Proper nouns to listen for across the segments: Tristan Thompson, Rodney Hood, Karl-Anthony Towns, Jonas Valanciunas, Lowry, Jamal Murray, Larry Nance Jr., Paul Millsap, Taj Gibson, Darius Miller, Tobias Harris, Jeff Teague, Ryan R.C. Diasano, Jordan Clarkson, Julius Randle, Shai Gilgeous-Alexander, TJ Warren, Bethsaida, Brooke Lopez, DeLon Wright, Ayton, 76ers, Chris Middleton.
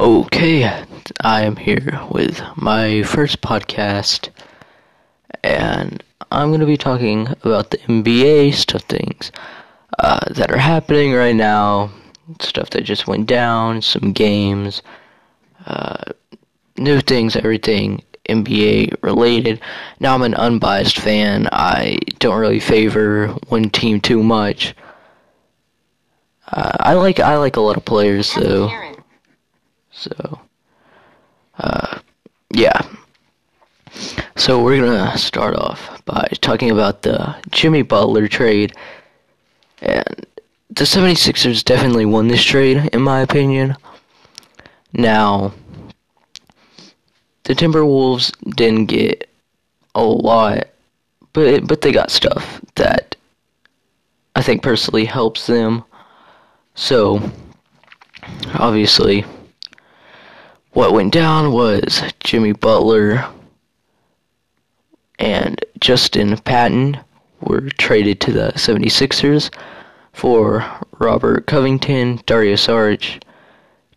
Okay, I am here with my first podcast, and I'm going to be talking about the NBA stuff, things that are happening right now, stuff that just went down, some games, new things, everything NBA related. Now, I'm an unbiased fan. I don't really favor one team too much. I like a lot of players, though. So, yeah. So we're going to start off by talking about the Jimmy Butler trade. And the 76ers definitely won this trade, in my opinion. Now, the Timberwolves didn't get a lot, but they got stuff that I think personally helps them. So, obviously, what went down was Jimmy Butler and Justin Patton were traded to the 76ers for Robert Covington, Dario Šarić,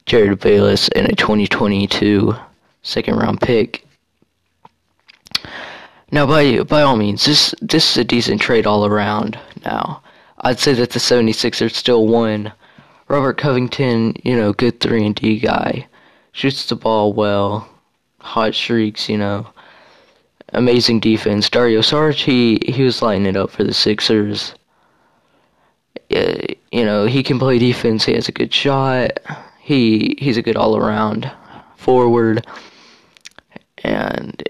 Jared Bayless, and a 2022 second-round pick. Now, by all means, this is a decent trade all around now. I'd say that the 76ers still won. Robert Covington, good 3-and-D guy. Shoots the ball well, hot streaks, amazing defense. Dario Šarić, he was lighting it up for the Sixers. He can play defense, he has a good shot, he's a good all-around forward. And,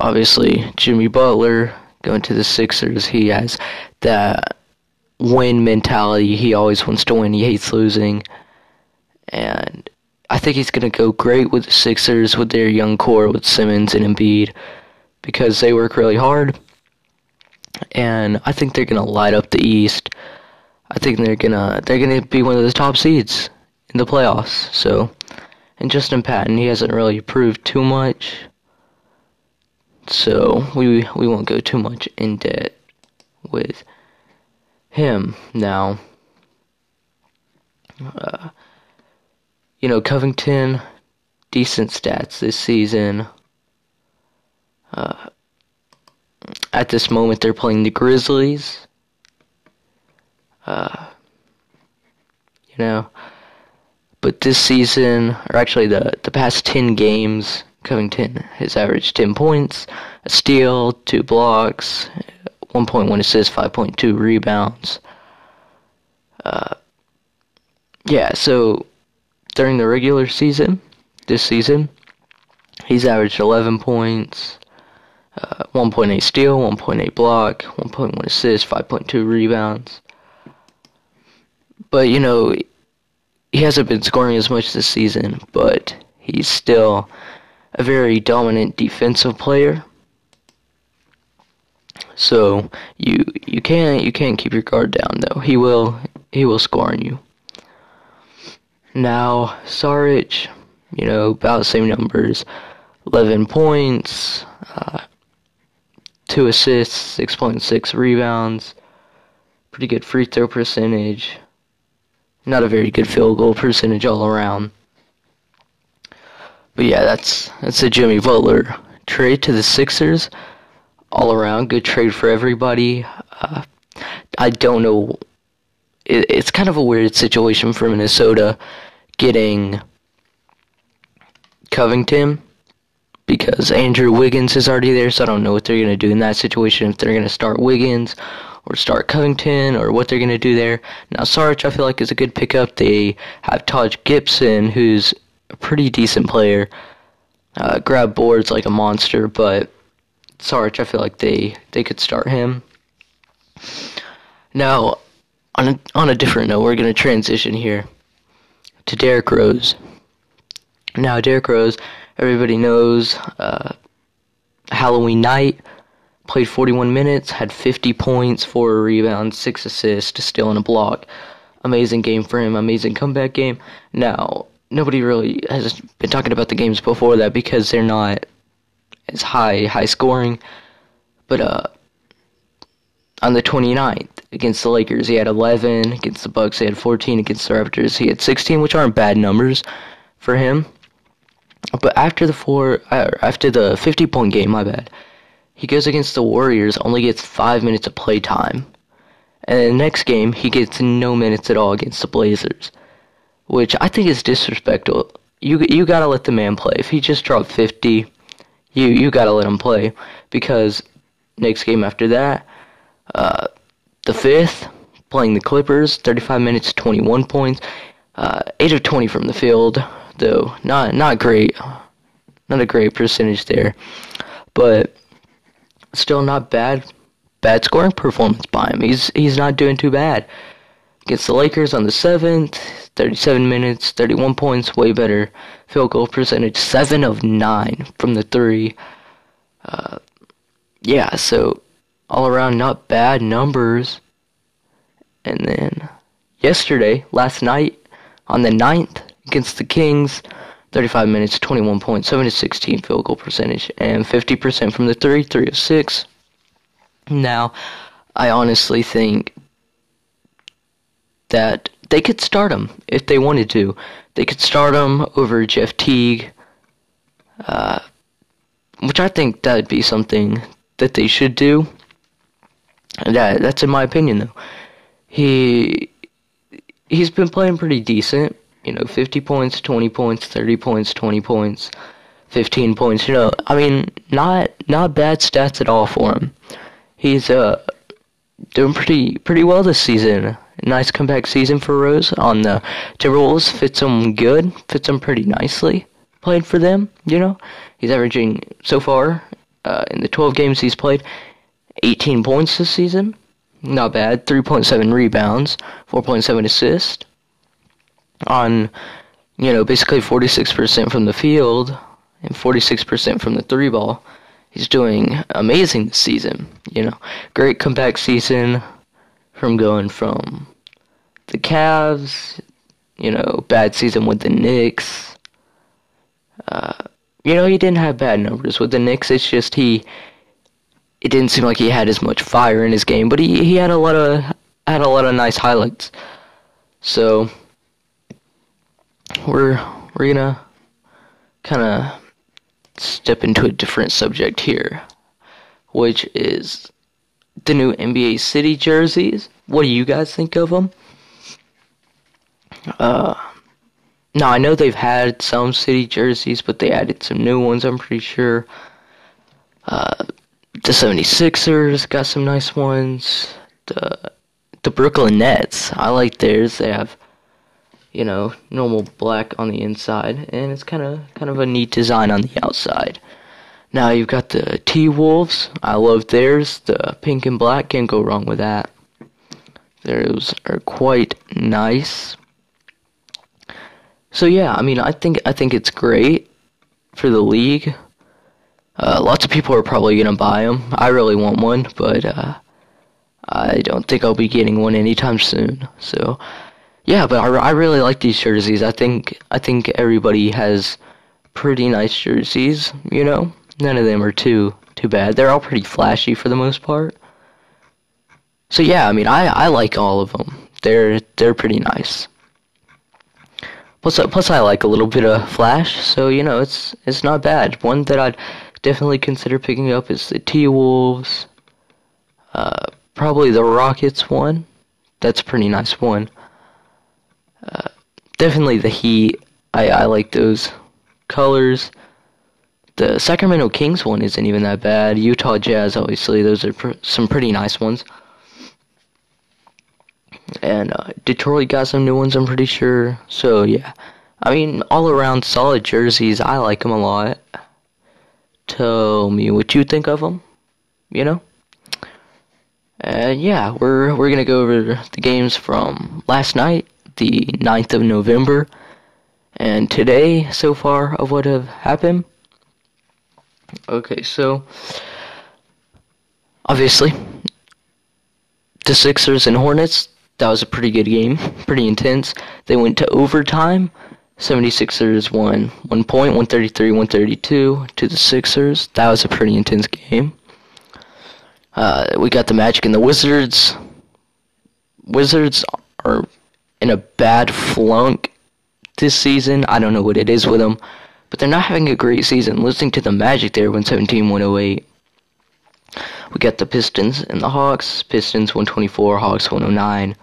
obviously, Jimmy Butler going to the Sixers, he has that win mentality. He always wants to win, he hates losing, and I think he's going to go great with the Sixers, with their young core, with Simmons and Embiid, because they work really hard, and I think they're going to light up the East. I think they're going to be one of the top seeds in the playoffs. So, and Justin Patton, he hasn't really proved too much, so we won't go too much in debt with him now. Covington, decent stats this season. At this moment, they're playing the Grizzlies. But this season, or actually the past 10 games, Covington has averaged 10 points, a steal, 2 blocks, 1.1 assists, 5.2 rebounds. So during the regular season, this season, he's averaged 11 points, 1.8 steal, 1.8 block, 1.1 assist, 5.2 rebounds. But, he hasn't been scoring as much this season, but he's still a very dominant defensive player. So, you can't keep your guard down, though. He will score on you. Now, Šarić, about the same numbers, 11 points, 2 assists, 6.6 rebounds, pretty good free throw percentage, not a very good field goal percentage all around. But yeah, that's the Jimmy Butler trade to the Sixers, all around, good trade for everybody. I don't know. It's kind of a weird situation for Minnesota getting Covington, because Andrew Wiggins is already there, so I don't know what they're going to do in that situation, if they're going to start Wiggins or start Covington, or what they're going to do there. Now, Šarić, I feel like, is a good pickup. They have Taj Gibson, who's a pretty decent player, grab boards like a monster, but Šarić, I feel like they could start him. Now, on a different note, we're going to transition here to Derrick Rose. Now, Derrick Rose, everybody knows, Halloween night, played 41 minutes, had 50 points, 4 rebounds, 6 assists, a steal and a block. Amazing game for him, amazing comeback game. Now, nobody really has been talking about the games before that because they're not as high scoring, but on the 29th, against the Lakers, he had 11. Against the Bucks, he had 14. Against the Raptors, he had 16, which aren't bad numbers for him. But after the 50-point game, he goes against the Warriors, only gets 5 minutes of play time. And the next game, he gets no minutes at all against the Blazers, which I think is disrespectful. You gotta let the man play. If he just dropped 50, you gotta let him play, because next game after that, the fifth, playing the Clippers, 35 minutes, 21 points, 8 of 20 from the field, though not great, not a great percentage there, but still not bad scoring performance by him. He's not doing too bad. Gets the Lakers on the 7th, 37 minutes, 31 points, way better. Field goal percentage, 7 of 9 from the 3. So all around not bad numbers. And then last night, on the 9th, against the Kings, 35 minutes, 21 points, 7 of 16 field goal percentage, and 50% from the 3, 3 of 6. Now, I honestly think that they could start him if they wanted to. They could start him over Jeff Teague, which I think that would be something that they should do. That's in my opinion, though. He's been playing pretty decent. 50 points, 20 points, 30 points, 20 points, 15 points. Not bad stats at all for him. He's doing pretty well this season. Nice comeback season for Rose on the Timberwolves. Fits him good. Fits him pretty nicely. Played for them, He's averaging, so far, in the 12 games he's played, 18 points this season. Not bad. 3.7 rebounds. 4.7 assists. On, basically 46% from the field and 46% from the three ball. He's doing amazing this season, Great comeback season from going from the Cavs, bad season with the Knicks. He didn't have bad numbers with the Knicks. It's just it didn't seem like he had as much fire in his game, but he had a lot of nice highlights. So we're gonna kind of step into a different subject here, which is the new NBA City jerseys. What do you guys think of them? Now, I know they've had some City jerseys, but they added some new ones, I'm pretty sure. The 76ers got some nice ones. The Brooklyn Nets, I like theirs. They have normal black on the inside, and it's kind of a neat design on the outside. Now you've got the T-Wolves. I love theirs. The pink and black, can't go wrong with that. Those are quite nice. So yeah, I think it's great for the league. Lots of people are probably gonna buy them. I really want one, but I don't think I'll be getting one anytime soon. So. Yeah, but I really like these jerseys. I think everybody has pretty nice jerseys, None of them are too bad. They're all pretty flashy for the most part. So yeah, I like all of them. They're pretty nice. Plus I like a little bit of flash, so it's not bad. One that I'd definitely consider picking up is the T-Wolves. Probably the Rockets one. That's a pretty nice one. Definitely the Heat. I like those colors. The Sacramento Kings one isn't even that bad. Utah Jazz, obviously, those are some pretty nice ones. And Detroit got some new ones, I'm pretty sure. So, yeah. All around solid jerseys. I like them a lot. Tell me what you think of them, And, yeah, we're going to go over the games from last night, the 9th of November, and today, so far, of what have happened. Okay, so, obviously, the Sixers and Hornets, that was a pretty good game, pretty intense. They went to overtime. 76ers won 1 point, 133-132 to the Sixers. That was a pretty intense game. We got the Magic and the Wizards. Wizards are in a bad flunk this season. I don't know what it is with them. but they're not having a great season, losing to the Magic there 117-108. We got the Pistons and the Hawks. Pistons 124, Hawks 109.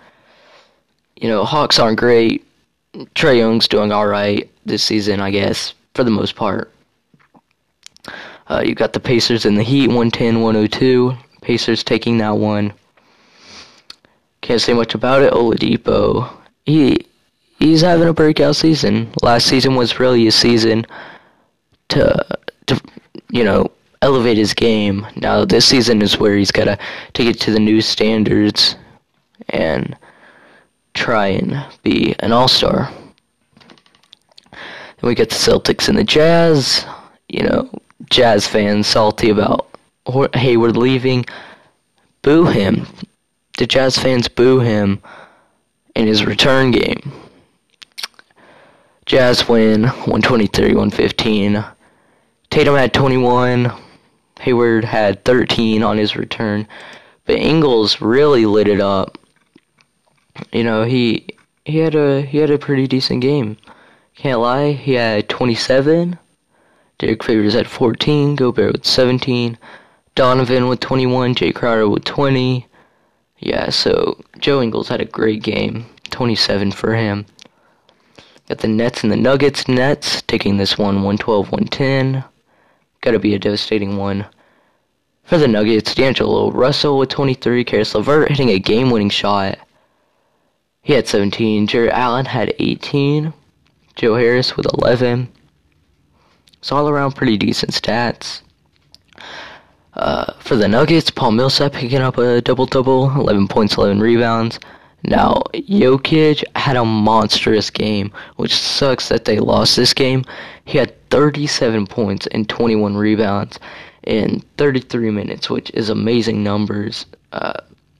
You know, Hawks aren't great. Trae Young's doing alright this season, I guess, for the most part. You got the Pacers and the Heat, 110-102. Pacers taking that one. Can't say much about it. Oladipo, he's having a breakout season. Last season was really a season to you know, elevate his game. Now this season is where he's got to take it to the new standards and try and be an all-star. Then we get the Celtics and the Jazz. You know, Jazz fans salty about Hayward leaving. Boo him. The Jazz fans boo him in his return game. Jazz win 123-115. Tatum had 21. Hayward had 13 on his return. But Ingles really lit it up. You know, he had a pretty decent game. Can't lie, he had 27. Derek Favors had 14. Gobert with 17. Donovan with 21. Jay Crowder with 20. Yeah, so Joe Ingles had a great game. 27 for him. Got the Nets and the Nuggets. Nets taking this one 112-110. Gotta be a devastating one. For the Nuggets, D'Angelo Russell with 23. Caris LeVert hitting a game-winning shot. He had 17. Jared Allen had 18. Joe Harris with 11. It's all around pretty decent stats. For the Nuggets, Paul Millsap picking up a double-double, 11 points, 11 rebounds. Now, Jokic had a monstrous game, which sucks that they lost this game. He had 37 points and 21 rebounds in 33 minutes, which is amazing numbers.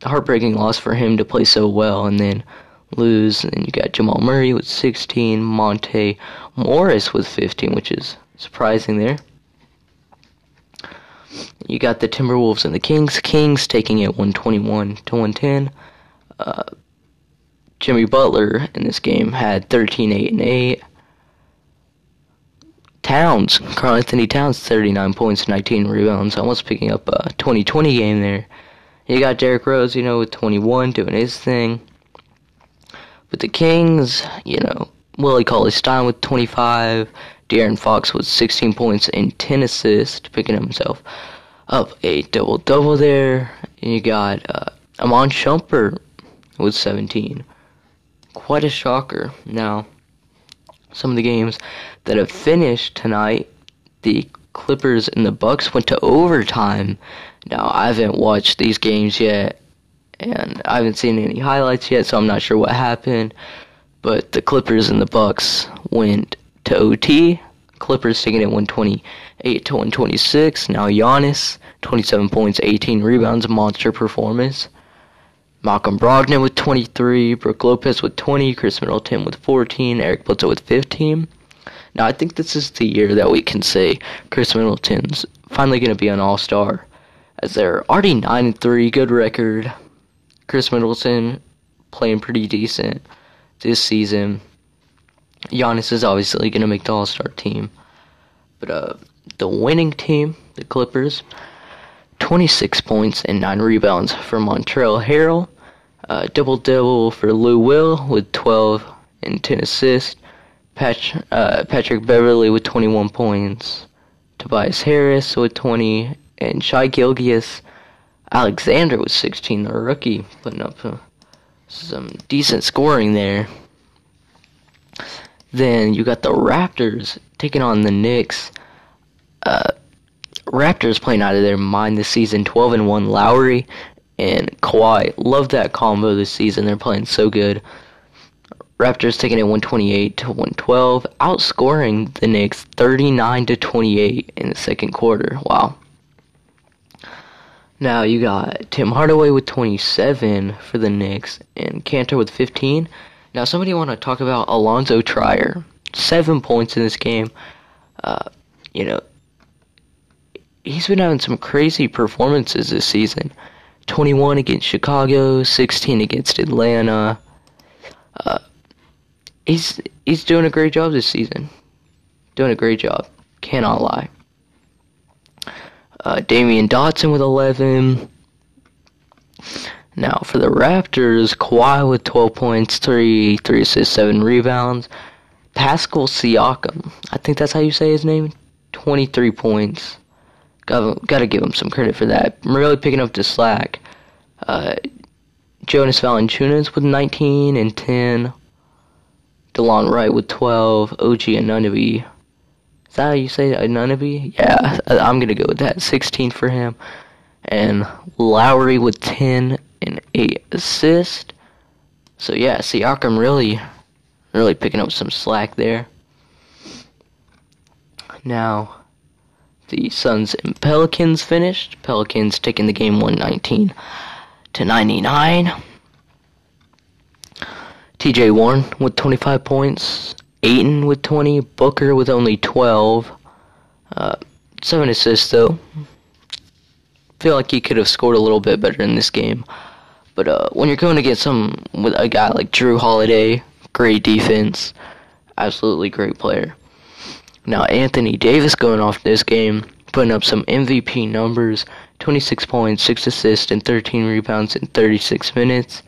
Heartbreaking loss for him to play so well and then lose. And you got Jamal Murray with 16, Monte Morris with 15, which is surprising there. You got the Timberwolves and the Kings. Kings taking it 121-110. Jimmy Butler in this game had 13, 8, and 8. Towns, Karl-Anthony Towns, 39 points, 19 rebounds. Almost picking up a 20-20 game there. You got Derrick Rose, you know, with 21, doing his thing. But the Kings, you know, Willie Cauley-Stein with 25. De'Aaron Fox with 16 points and 10 assists, picking himself up a double-double there. And you got Amon Shumpert with 17. Quite a shocker. Now, some of the games that have finished tonight, the Clippers and the Bucks went to overtime. Now, I haven't watched these games yet, and I haven't seen any highlights yet, so I'm not sure what happened. But the Clippers and the Bucks went to OT. Clippers taking it 128-126. Now Giannis, 27 points, 18 rebounds, monster performance. Malcolm Brogdon with 23, Brooke Lopez with 20, Chris Middleton with 14, Eric Bledsoe with 15. Now I think this is the year that we can say Chris Middleton's finally going to be an all-star, as they're already 9-3, good record. Chris Middleton playing pretty decent this season. Giannis is obviously going to make the all-star team. But the winning team, the Clippers, 26 points and 9 rebounds for Montrezl Harrell. Double-double for Lou Will with 12 and 10 assists. Patrick Beverly with 21 points. Tobias Harris with 20. And Shai Gilgeous-Alexander with 16, the rookie, putting up some decent scoring there. Then you got the Raptors taking on the Knicks. Raptors playing out of their mind this season, 12-1, Lowry and Kawhi. Love that combo this season. They're playing so good. Raptors taking it 128-112, outscoring the Knicks 39-28 in the second quarter. Wow. Now you got Tim Hardaway with 27 for the Knicks and Kanter with 15. Now somebody want to talk about Alonzo Trier. 7 points in this game. You know, he's been having some crazy performances this season. 21 against Chicago, 16 against Atlanta. He's doing a great job this season. doing a great job. Cannot lie. Damian Dotson with 11. Now, for the Raptors, Kawhi with 12 points, 3 assists, 7 rebounds. Pascal Siakam, I think that's how you say his name, 23 points. Gotta give him some credit for that. I'm really picking up the slack. Jonas Valanciunas with 19 and 10. DeLon Wright with 12. OG Anunoby. Is that how you say it? Anunoby? Yeah, I'm gonna go with that. 16 for him. And Lowry with 10 and 8 assists. So yeah, Siakam really picking up some slack there. Now, the Suns and Pelicans finished. Pelicans taking the game 119-99. TJ Warren with 25 points. Ayton with 20. Booker with only 12. 7 assists, though. Feel like he could have scored a little bit better in this game. But when you're going to get some with a guy like Drew Holiday, great defense, absolutely great player. Now, Anthony Davis going off this game, putting up some MVP numbers, 26 points, 6 assists, and 13 rebounds in 36 minutes.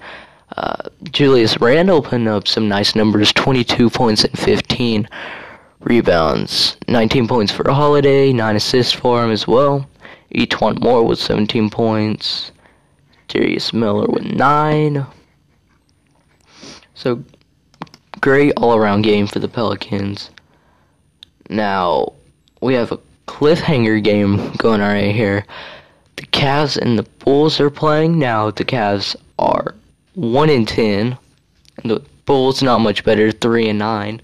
Julius Randle putting up some nice numbers, 22 points and 15 rebounds. 19 points for Holiday, 9 assists for him as well. Etuan Moore with 17 points. Darius Miller with 9. So, great all-around game for the Pelicans. Now, we have a cliffhanger game going on right here. The Cavs and the Bulls are playing. Now, the Cavs are 1-10. And the Bulls, not much better, 3-9.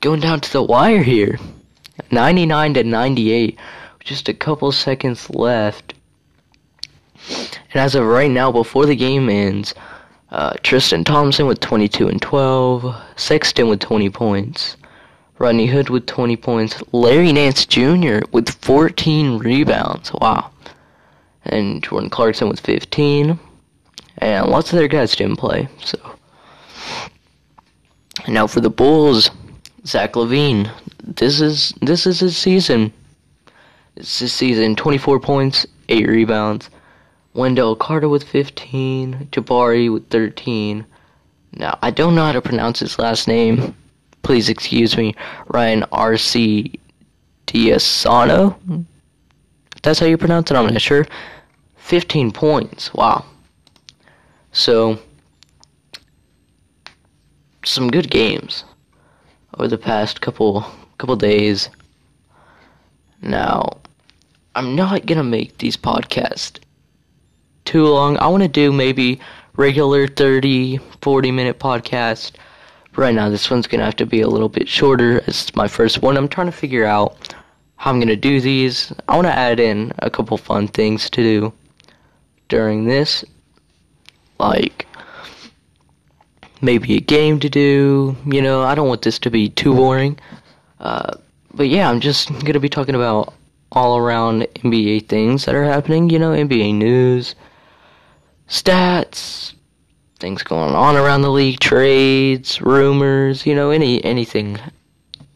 Going down to the wire here. 99-98. Just a couple seconds left. And as of right now, before the game ends, Tristan Thompson with 22 and 12. Sexton with 20 points. Rodney Hood with 20 points. Larry Nance Jr. with 14 rebounds. Wow. And Jordan Clarkson with 15. And lots of their guys didn't play. So now for the Bulls, Zach LaVine. This is his season. It's his season. 24 points, 8 rebounds. Wendell Carter with 15. Jabari with 13. Now, I don't know how to pronounce his last name. Please excuse me, Ryan R.C. Diasano. That's how you pronounce it, I'm not sure. 15 points, wow. So, some good games over the past couple days. Now, I'm not going to make these podcasts too long. I want to do maybe regular 30, 40-minute podcast. Right now, this one's going to have to be a little bit shorter. It's my first one. I'm trying to figure out how I'm going to do these. I want to add in a couple fun things to do during this. Like, maybe a game to do. You know, I don't want this to be too boring. But yeah, I'm just going to be talking about all-around NBA things that are happening. You know, NBA news, stats, things going on around the league, trades, rumors, you know, anything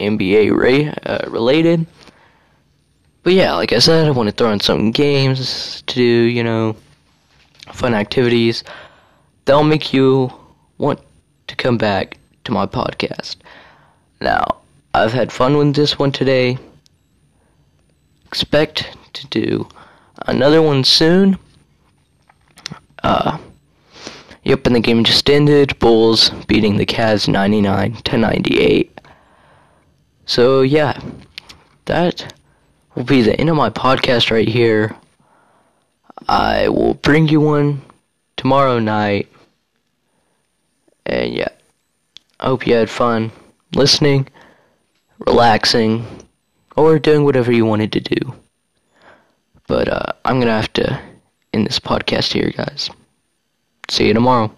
NBA related. But yeah, like I said, I want to throw in some games to do, you know, fun activities. That'll make you want to come back to my podcast. Now, I've had fun with this one today. Expect to do another one soon. Yep, and the game just ended. Bulls beating the Cavs 99-98. So, yeah. That will be the end of my podcast right here. I will bring you one tomorrow night. And, yeah. I hope you had fun listening, relaxing, or doing whatever you wanted to do. But I'm going to have to end this podcast here, guys. See you tomorrow.